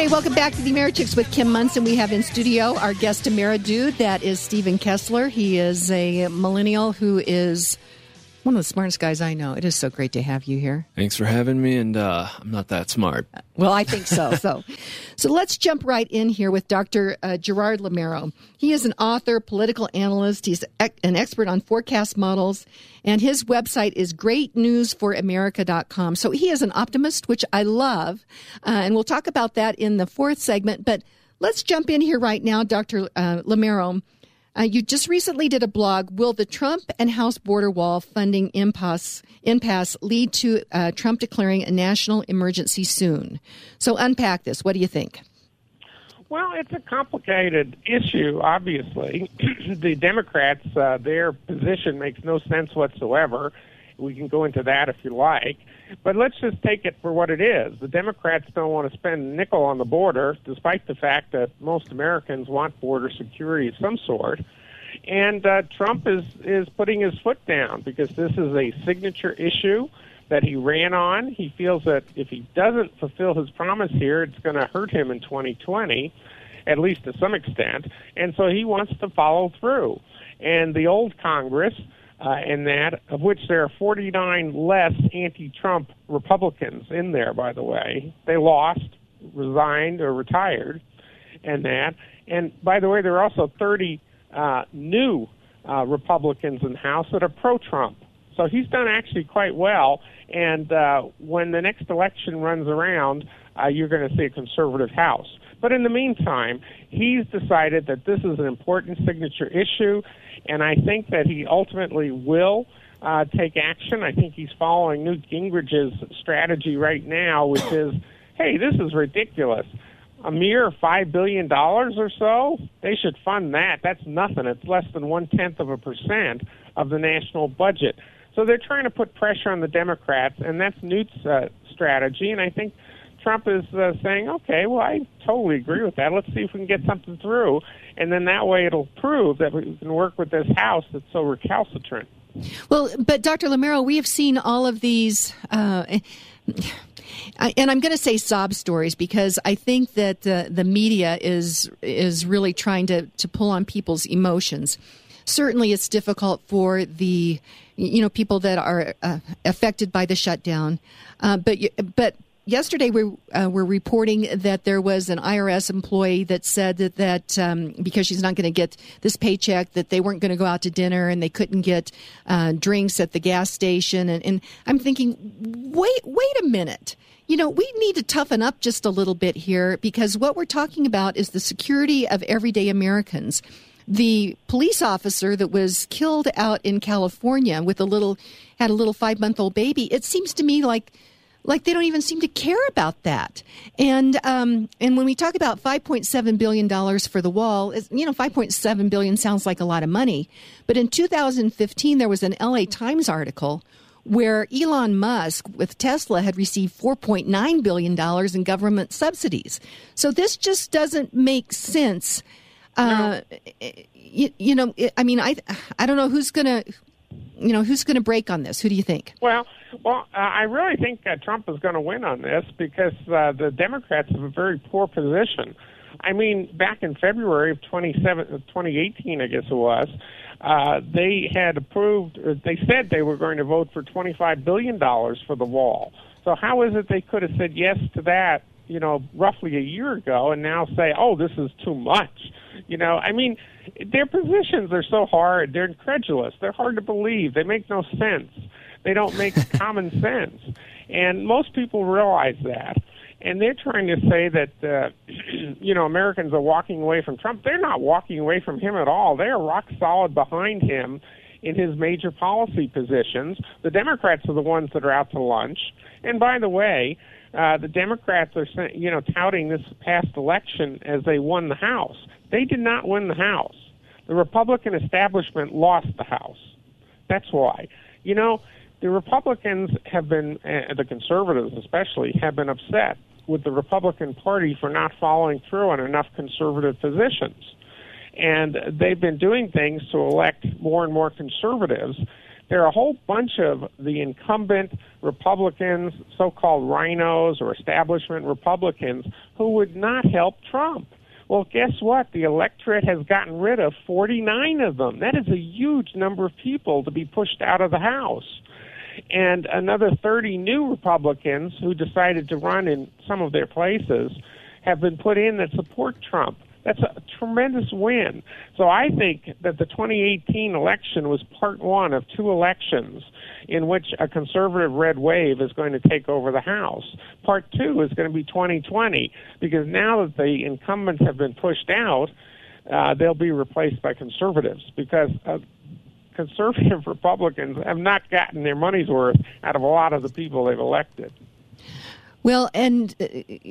Friday. Welcome back to the Americhicks with Kim Monson. We have in studio our guest, Ameridude. That is Stephen Kessler. He is a millennial who is one of the smartest guys I know. It is so great to have you here. Thanks for having me, and I'm not that smart. Well, I think so. So let's jump right in here with Dr. Gerard Lameiro. He is an author, political analyst. He's an expert on forecast models, and his website is greatnewsforamerica.com. So he is an optimist, which I love, and we'll talk about that in the fourth segment. But let's jump in here right now, Dr. Lameiro. You just recently did a blog. Will the Trump and House border wall funding impasse lead to Trump declaring a national emergency soon? So unpack this. What do you think? Well, it's a complicated issue, obviously. The Democrats, their position makes no sense whatsoever. We can go into that if you like. But let's just take it for what it is. The Democrats don't want to spend a nickel on the border, despite the fact that most Americans want border security of some sort. And Trump is putting his foot down because this is a signature issue that he ran on. He feels that if he doesn't fulfill his promise here, it's going to hurt him in 2020, at least to some extent. And so he wants to follow through. And the old Congress, and that, of which there are 49 less anti-Trump Republicans in there, by the way. They lost, resigned, or retired, and that. And, by the way, there are also 30 new Republicans in the House that are pro-Trump. So he's done actually quite well, and when the next election runs around, you're going to see a conservative House. But in the meantime, he's decided that this is an important signature issue, and I think that he ultimately will take action. I think he's following Newt Gingrich's strategy right now, which is, hey, this is ridiculous. A mere $5 billion or so, they should fund that. That's nothing. It's less than 0.1% of the national budget. So they're trying to put pressure on the Democrats, and that's Newt's strategy, and I think Trump is saying, okay, well, I totally agree with that. Let's see if we can get something through. And then that way it'll prove that we can work with this House that's so recalcitrant. Well, but Dr. Lameiro, we have seen all of these, and I'm going to say sob stories because I think that the media is really trying to pull on people's emotions. Certainly it's difficult for the, people that are affected by the shutdown. But yesterday, we were reporting that there was an IRS employee that said that because she's not going to get this paycheck, that they weren't going to go out to dinner and they couldn't get drinks at the gas station. And I'm thinking, wait a minute. We need to toughen up just a little bit here because what we're talking about is the security of everyday Americans. The police officer that was killed out in California with had a little 5-month-old baby, it seems to me like they don't even seem to care about that. And when we talk about $5.7 billion for the wall, $5.7 billion sounds like a lot of money. But in 2015, there was an LA Times article where Elon Musk with Tesla had received $4.9 billion in government subsidies. So this just doesn't make sense. No. I don't know who's going to... who's going to break on this? Who do you think? Well, I really think Trump is going to win on this because the Democrats have a very poor position. I mean, back in February of 2018, I guess it was, they had approved, they said they were going to vote for $25 billion for the wall. So how is it they could have said yes to that, roughly a year ago and now say, oh, this is too much? Their positions are so hard. They're incredulous. They're hard to believe. They make no sense. They don't make common sense. And most people realize that. And they're trying to say that, Americans are walking away from Trump. They're not walking away from him at all. They are rock solid behind him in his major policy positions. The Democrats are the ones that are out to lunch. And by the way, the Democrats are, touting this past election as they won the House. They did not win the House. The Republican establishment lost the House. That's why. The Republicans have been, the conservatives especially, have been upset with the Republican Party for not following through on enough conservative positions. And they've been doing things to elect more and more conservatives there are a whole bunch of the incumbent Republicans, so-called rhinos or establishment Republicans, who would not help Trump. Well, guess what? The electorate has gotten rid of 49 of them. That is a huge number of people to be pushed out of the House. And another 30 new Republicans who decided to run in some of their places have been put in that support Trump. That's a tremendous win. So I think that the 2018 election was part one of two elections in which a conservative red wave is going to take over the House. Part two is going to be 2020, because now that the incumbents have been pushed out, they'll be replaced by conservatives, because conservative Republicans have not gotten their money's worth out of a lot of the people they've elected. Well, and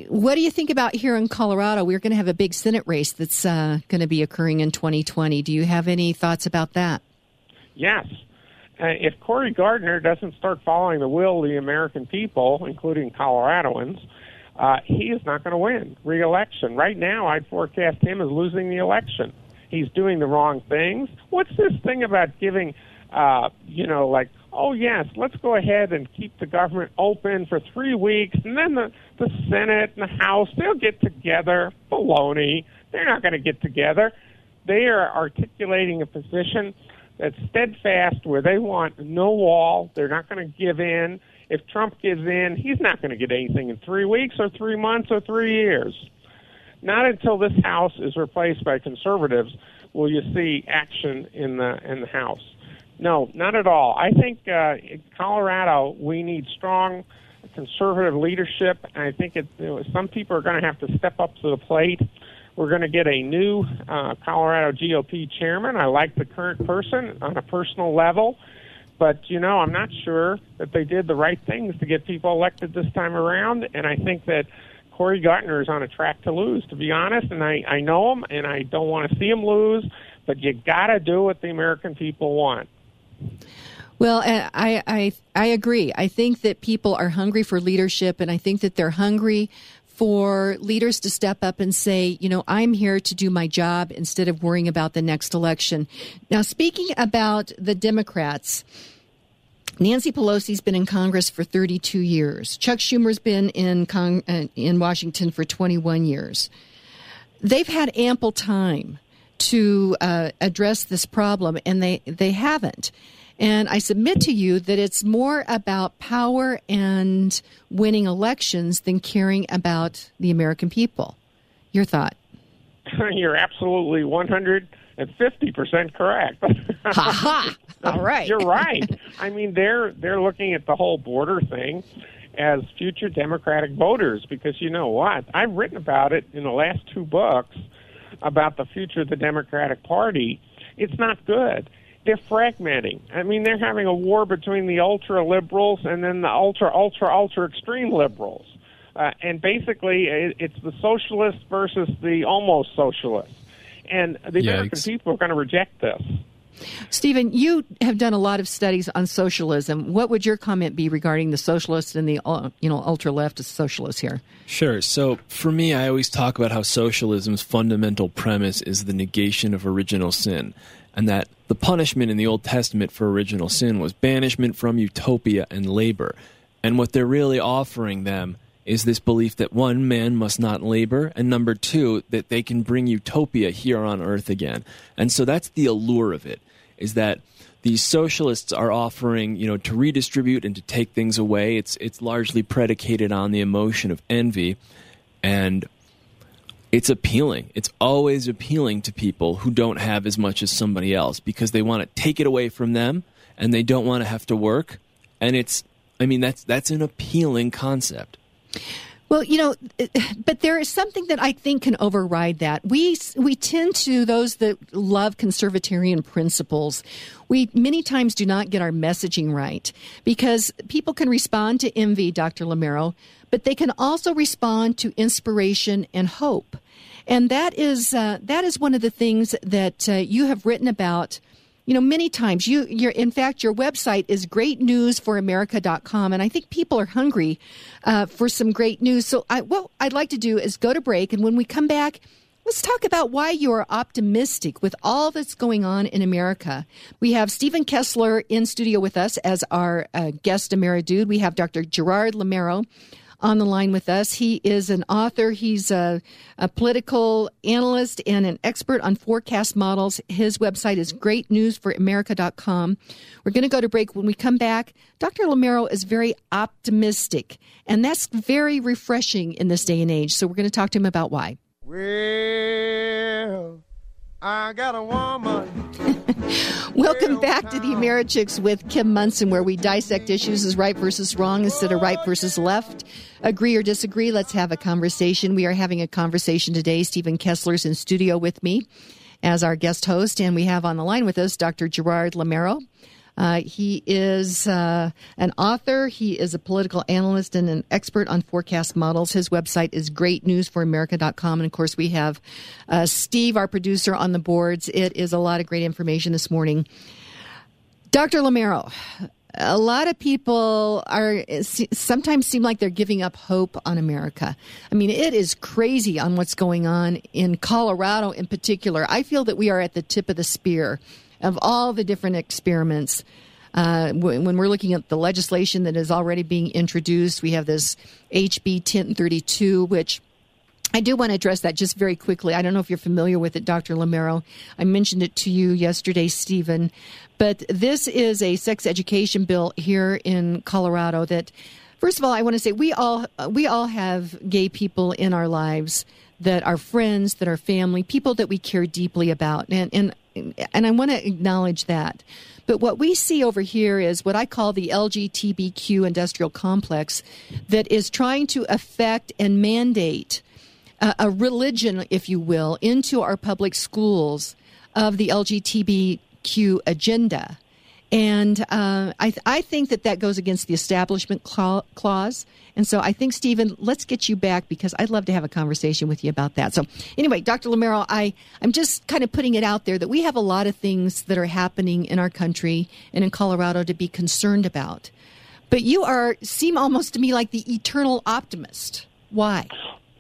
what do you think about here in Colorado? We're going to have a big Senate race that's going to be occurring in 2020. Do you have any thoughts about that? Yes. If Cory Gardner doesn't start following the will of the American people, including Coloradoans, he is not going to win re-election. Right now, I'd forecast him as losing the election. He's doing the wrong things. What's this thing about giving, oh, yes, let's go ahead and keep the government open for 3 weeks, and then the Senate and the House, they'll get together. Baloney. They're not going to get together. They are articulating a position that's steadfast, where they want no wall. They're not going to give in. If Trump gives in, he's not going to get anything in 3 weeks or 3 months or 3 years. Not until this House is replaced by conservatives will you see action in the House. No, not at all. I think in Colorado we need strong conservative leadership, and I think some people are going to have to step up to the plate. We're going to get a new Colorado GOP chairman. I like the current person on a personal level, but, I'm not sure that they did the right things to get people elected this time around, and I think that Cory Gardner is on a track to lose, to be honest, and I know him, and I don't want to see him lose, but you got to do what the American people want. Well, I agree. I think that people are hungry for leadership, and I think that they're hungry for leaders to step up and say, I'm here to do my job instead of worrying about the next election. Now, speaking about the Democrats, Nancy Pelosi's been in Congress for 32 years. Chuck Schumer's been in Washington for 21 years. They've had ample time to address this problem, and they haven't. And I submit to you that it's more about power and winning elections than caring about the American people. Your thought? You're absolutely 150% correct. Ha-ha! All right. You're right. I mean, they're looking at the whole border thing as future Democratic voters, because you know what? I've written about it in the last two books about the future of the Democratic Party. It's not good. They're fragmenting. I mean, they're having a war between the ultra-liberals and then the ultra-extreme liberals. And basically, it's the socialists versus the almost socialists. And the American people are going to reject this. Stephen, you have done a lot of studies on socialism. What would your comment be regarding the socialists and the ultra-leftist socialists here? Sure. So for me, I always talk about how socialism's fundamental premise is the negation of original sin, and that the punishment in the Old Testament for original sin was banishment from utopia and labor. And what they're really offering them is this belief that, one, man must not labor, and number two, that they can bring utopia here on earth again. And so that's the allure of it, is that these socialists are offering, to redistribute and to take things away. It's largely predicated on the emotion of envy, and it's appealing. It's always appealing to people who don't have as much as somebody else, because they want to take it away from them, and they don't want to have to work. And that's an appealing concept. Well, but there is something that I think can override that. We tend to, those that love conservatarian principles, we many times do not get our messaging right, because people can respond to envy, Dr. Lameiro, but they can also respond to inspiration and hope. And that is one of the things that you have written about many times. In fact, your website is greatnewsforamerica.com, and I think people are hungry for some great news. So what I'd like to do is go to break, and when we come back, Let's talk about why you are optimistic with all that's going on in America. We have Stephen Kessler in studio with us as our guest Ameridude. We have Dr. Gerard Lameiro on the line with us. He is an author. He's a political analyst and an expert on forecast models. His website is greatnewsforamerica.com. We're going to go to break. When we come back, Dr. Lameiro is very optimistic, and that's very refreshing in this day and age. So we're going to talk to him about why. Well, I got a woman. Welcome back to the Americhicks with Kim Monson, where we dissect issues as right versus wrong instead of right versus left. Agree or disagree, let's have a conversation. We are having a conversation today. Stephen Kessler's in studio with me as our guest host, and we have on the line with us Dr. Gerard Lameiro. He is an author. He is a political analyst and an expert on forecast models. His website is greatnewsforamerica.com. And, of course, we have Steve, our producer, on the boards. It is a lot of great information this morning. Dr. Lameiro, a lot of people sometimes seem like they're giving up hope on America. I mean, it is crazy on what's going on in Colorado in particular. I feel that we are at the tip of the spear of all the different experiments. When we're looking at the legislation that is already being introduced, we have this HB 1032, which I do want to address that just very quickly. I don't know if you're familiar with it, Dr. Lameiro. I mentioned it to you yesterday, Stephen. But this is a sex education bill here in Colorado that, first of all, I want to say we all have gay people in our lives that are friends, that are family, people that we care deeply about. And I want to acknowledge that. But what we see over here is what I call the LGBTQ industrial complex that is trying to affect and mandate a religion, if you will, into our public schools of the LGBTQ agenda. And I think that goes against the Establishment Clause. And so I think, Stephen, let's get you back because I'd love to have a conversation with you about that. So anyway, Dr. Lameiro, I'm just kind of putting it out there that we have a lot of things that are happening in our country and in Colorado to be concerned about. But you seem almost to me like the eternal optimist. Why?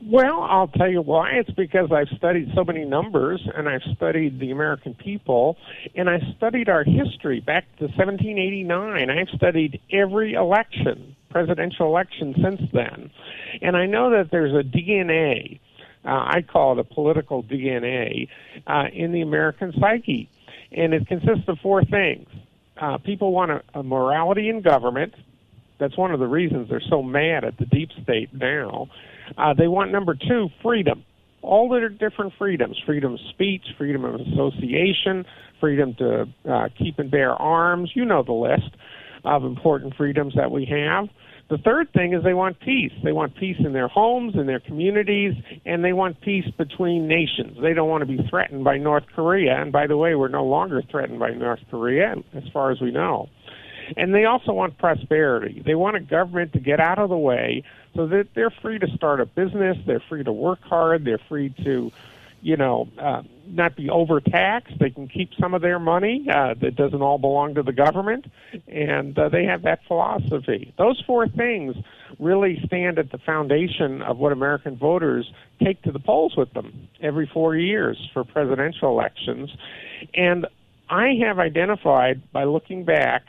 Well, I'll tell you why. It's because I've studied so many numbers, and I've studied the American people, and I've studied our history back to 1789. I've studied every election, presidential election since then. And I know that there's a DNA, I call it a political DNA, in the American psyche. And it consists of four things. People want a morality in government. That's one of the reasons they're so mad at the deep state now. They want, number two, freedom. All their different freedoms, freedom of speech, freedom of association, freedom to keep and bear arms. You know the list of important freedoms that we have. The third thing is they want peace. They want peace in their homes, in their communities, and they want peace between nations. They don't want to be threatened by North Korea. And by the way, we're no longer threatened by North Korea, as far as we know. And they also want prosperity. They want a government to get out of the way so that they're free to start a business, they're free to work hard, they're free to, not be overtaxed. They can keep some of their money that doesn't all belong to the government, and they have that philosophy. Those four things really stand at the foundation of what American voters take to the polls with them every 4 years for presidential elections. And I have identified, by looking back,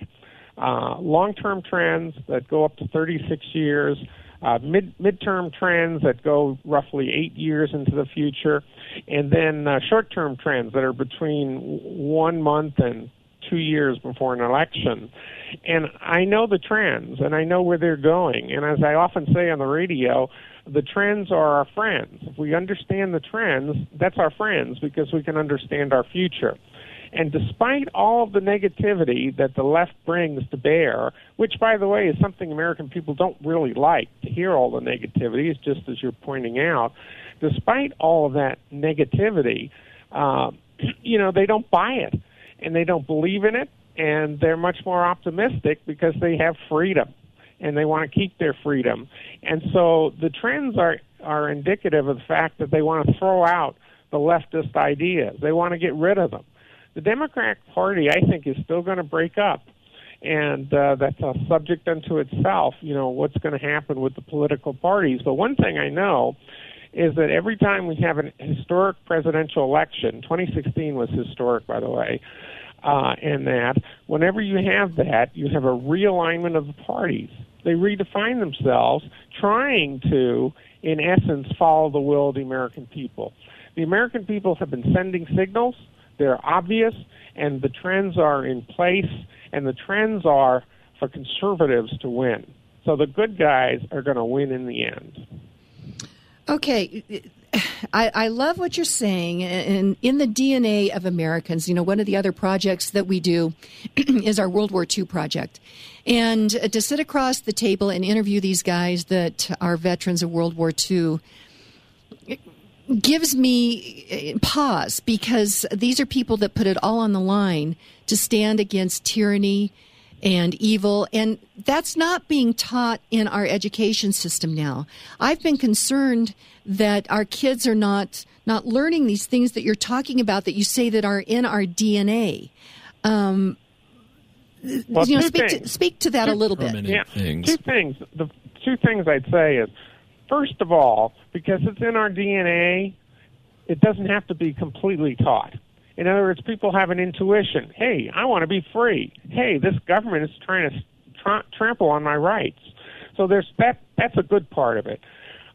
long-term trends that go up to 36 years, midterm trends that go roughly 8 years into the future, and then short-term trends that are between 1 month and 2 years before an election. And I know the trends, and I know where they're going. And as I often say on the radio, the trends are our friends. If we understand the trends, that's our friends because we can understand our future. And despite all of the negativity that the left brings to bear, which, by the way, is something American people don't really like to hear, all the negativity, just as you're pointing out, despite all of that negativity, they don't buy it and they don't believe in it. And they're much more optimistic because they have freedom and they want to keep their freedom. And so the trends are indicative of the fact that they want to throw out the leftist ideas. They want to get rid of them. The Democratic Party, I think, is still going to break up, and that's a subject unto itself, what's going to happen with the political parties. But one thing I know is that every time we have a historic presidential election, 2016 was historic, by the way, in that whenever you have that, you have a realignment of the parties. They redefine themselves, trying to, in essence, follow the will of the American people. The American people have been sending signals. They're obvious, and the trends are in place, and the trends are for conservatives to win. So the good guys are going to win in the end. Okay. I love what you're saying. And in the DNA of Americans, you know, one of the other projects that we do is our World War II project. And to sit across the table and interview these guys that are veterans of World War II gives me pause, because these are people that put it all on the line to stand against tyranny and evil, and that's not being taught in our education system now. I've been concerned that our kids are not learning these things that you're talking about, that you say that are in our DNA. Well, you know, speak to that a little bit. Yeah. Two things I'd say is, first of all, because it's in our DNA, it doesn't have to be completely taught. In other words, people have an intuition. Hey, I want to be free. Hey, this government is trying to trample on my rights. So there's that. That's a good part of it.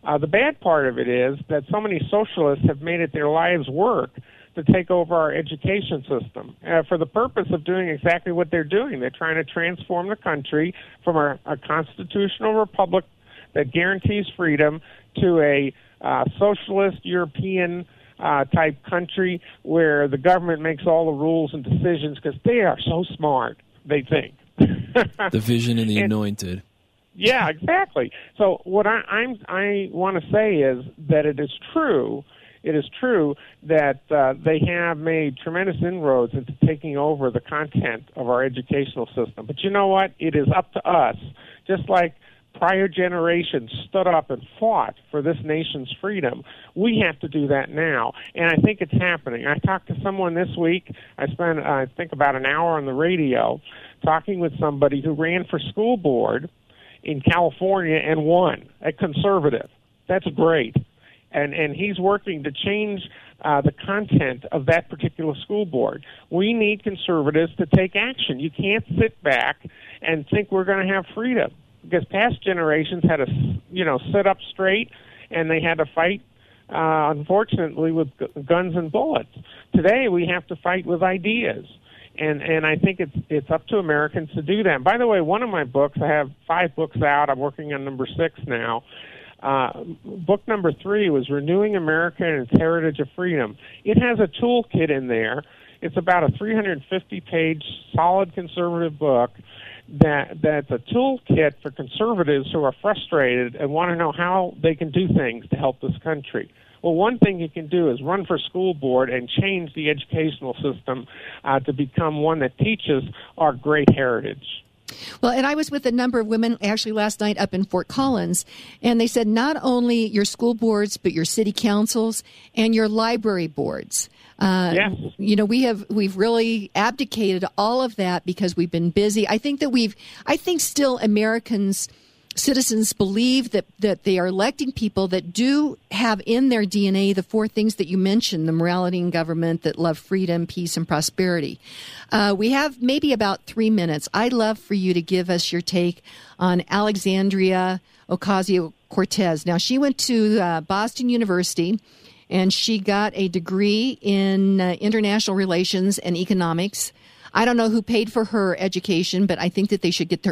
The bad part of it is that so many socialists have made it their life's work to take over our education system for the purpose of doing exactly what they're doing. They're trying to transform the country from a constitutional republic that guarantees freedom to a socialist European type country where the government makes all the rules and decisions because they are so smart, they think. The vision and the anointed. Yeah, exactly. So what I want to say is that it is true that they have made tremendous inroads into taking over the content of our educational system. But you know what? It is up to us, just like prior generations stood up and fought for this nation's freedom. We have to do that now, and I think it's happening. I talked to someone this week. I spent, I think, about an hour on the radio talking with somebody who ran for school board in California and won, a conservative. That's great. And he's working to change the content of that particular school board. We need conservatives to take action. You can't sit back and think we're going to have freedom, because past generations had to, sit up straight, and they had to fight, unfortunately, with guns and bullets. Today, we have to fight with ideas, and I think it's up to Americans to do that. And by the way, one of my books, I have 5 books out. I'm working on number 6 now. Book number 3 was Renewing America and Its Heritage of Freedom. It has a toolkit in there. It's about a 350-page, solid conservative book. That's a toolkit for conservatives who are frustrated and want to know how they can do things to help this country. Well, one thing you can do is run for school board and change the educational system to become one that teaches our great heritage. Well, and I was with a number of women actually last night up in Fort Collins, and they said not only your school boards, but your city councils and your library boards. Yes. You know, we've really abdicated all of that because we've been busy. I think still Americans, citizens believe that they are electing people that do have in their DNA the 4 things that you mentioned, the morality in government, that love freedom, peace, and prosperity. We have maybe about 3 minutes. I'd love for you to give us your take on Alexandria Ocasio-Cortez. Now, she went to Boston University, and she got a degree in international relations and economics. I don't know who paid for her education, but I think that they should get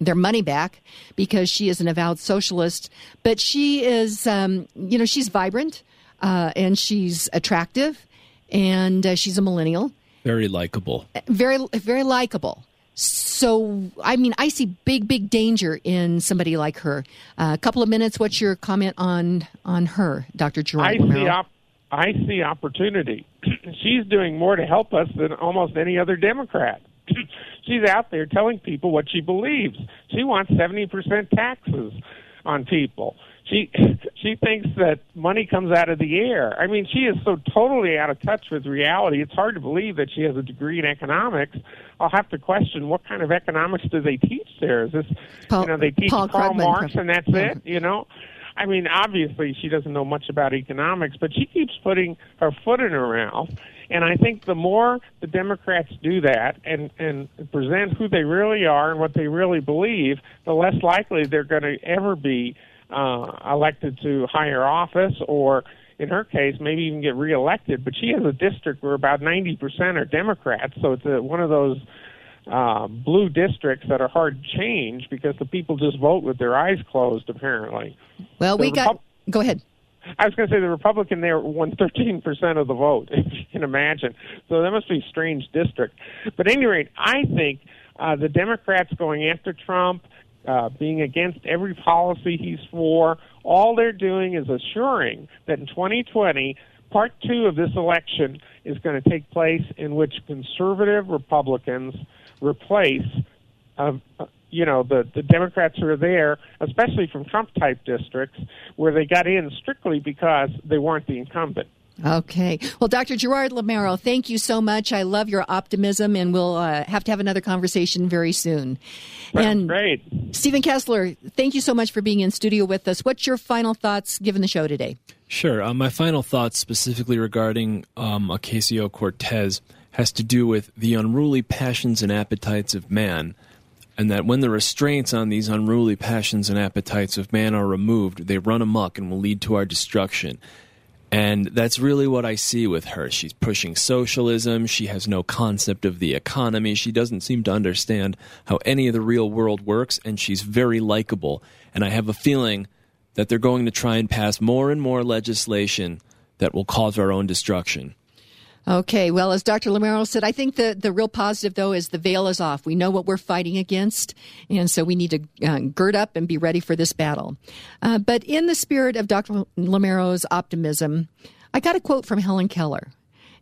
their money back, because she is an avowed socialist. But she is, she's vibrant, and she's attractive, and she's a millennial. Very likable. Very, very likable. So, I mean, I see big, big danger in somebody like her. A couple of minutes, what's your comment on her, Dr. Gerard Lameiro? I see opportunity. She's doing more to help us than almost any other Democrat. She's out there telling people what she believes. She wants 70% taxes on people. She thinks that money comes out of the air. I mean, she is so totally out of touch with reality. It's hard to believe that she has a degree in economics. I'll have to question, what kind of economics do they teach there? Is this, they teach Karl Marx and that's it? I mean, obviously she doesn't know much about economics, but she keeps putting her foot in her mouth. And I think the more the Democrats do that and present who they really are and what they really believe, the less likely they're going to ever be elected to higher office or, in her case, maybe even get reelected. But she has a district where about 90% are Democrats, so it's one of those blue districts that are hard to change because the people just vote with their eyes closed, apparently. Well, go ahead. I was going to say the Republican there won 13% of the vote, if you can imagine. So that must be a strange district. But at any rate, I think the Democrats going after Trump, being against every policy he's for, all they're doing is assuring that in 2020, part two of this election is going to take place in which conservative Republicans replace the Democrats who are there, especially from Trump-type districts, where they got in strictly because they weren't the incumbent. Okay. Well, Dr. Gerard Lameiro, thank you so much. I love your optimism, and we'll have to have another conversation very soon. And great. Stephen Kessler, thank you so much for being in studio with us. What's your final thoughts given the show today? Sure. My final thoughts specifically regarding Ocasio-Cortez has to do with the unruly passions and appetites of man, and that when the restraints on these unruly passions and appetites of man are removed, they run amok and will lead to our destruction. And that's really what I see with her. She's pushing socialism. She has no concept of the economy. She doesn't seem to understand how any of the real world works, and she's very likable. And I have a feeling that they're going to try and pass more and more legislation that will cause our own destruction. Okay. Well, as Dr. Lameiro said, I think the real positive, though, is the veil is off. We know what we're fighting against, and so we need to gird up and be ready for this battle. But in the spirit of Dr. Lameiro's optimism, I got a quote from Helen Keller.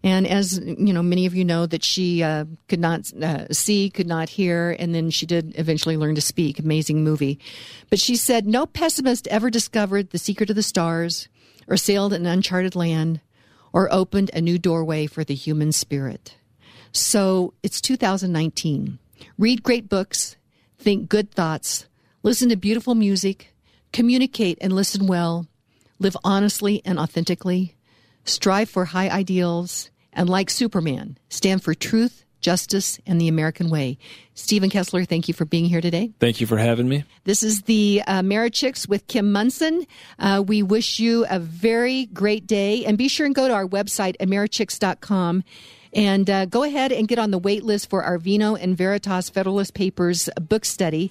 And as you know, many of you know that she could not see, could not hear, and then she did eventually learn to speak. Amazing movie. But she said, "No pessimist ever discovered the secret of the stars or sailed an uncharted land, or opened a new doorway for the human spirit." So it's 2019. Read great books, think good thoughts, listen to beautiful music, communicate and listen well, live honestly and authentically, strive for high ideals, and like Superman, stand for truth, justice, and the American way. Stephen Kessler, thank you for being here today. Thank you for having me. This is the Americhicks with Kim Monson. We wish you a very great day. And be sure and go to our website, Americhicks.com, and go ahead and get on the wait list for our Vino and Veritas Federalist Papers book study.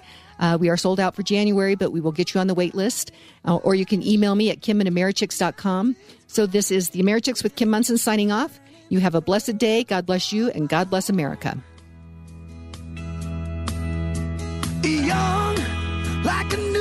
We are sold out for January, but we will get you on the wait list. Or you can email me at kim@americhicks.com. So this is the Americhicks with Kim Monson signing off. You have a blessed day. God bless you, and God bless America. Young, like a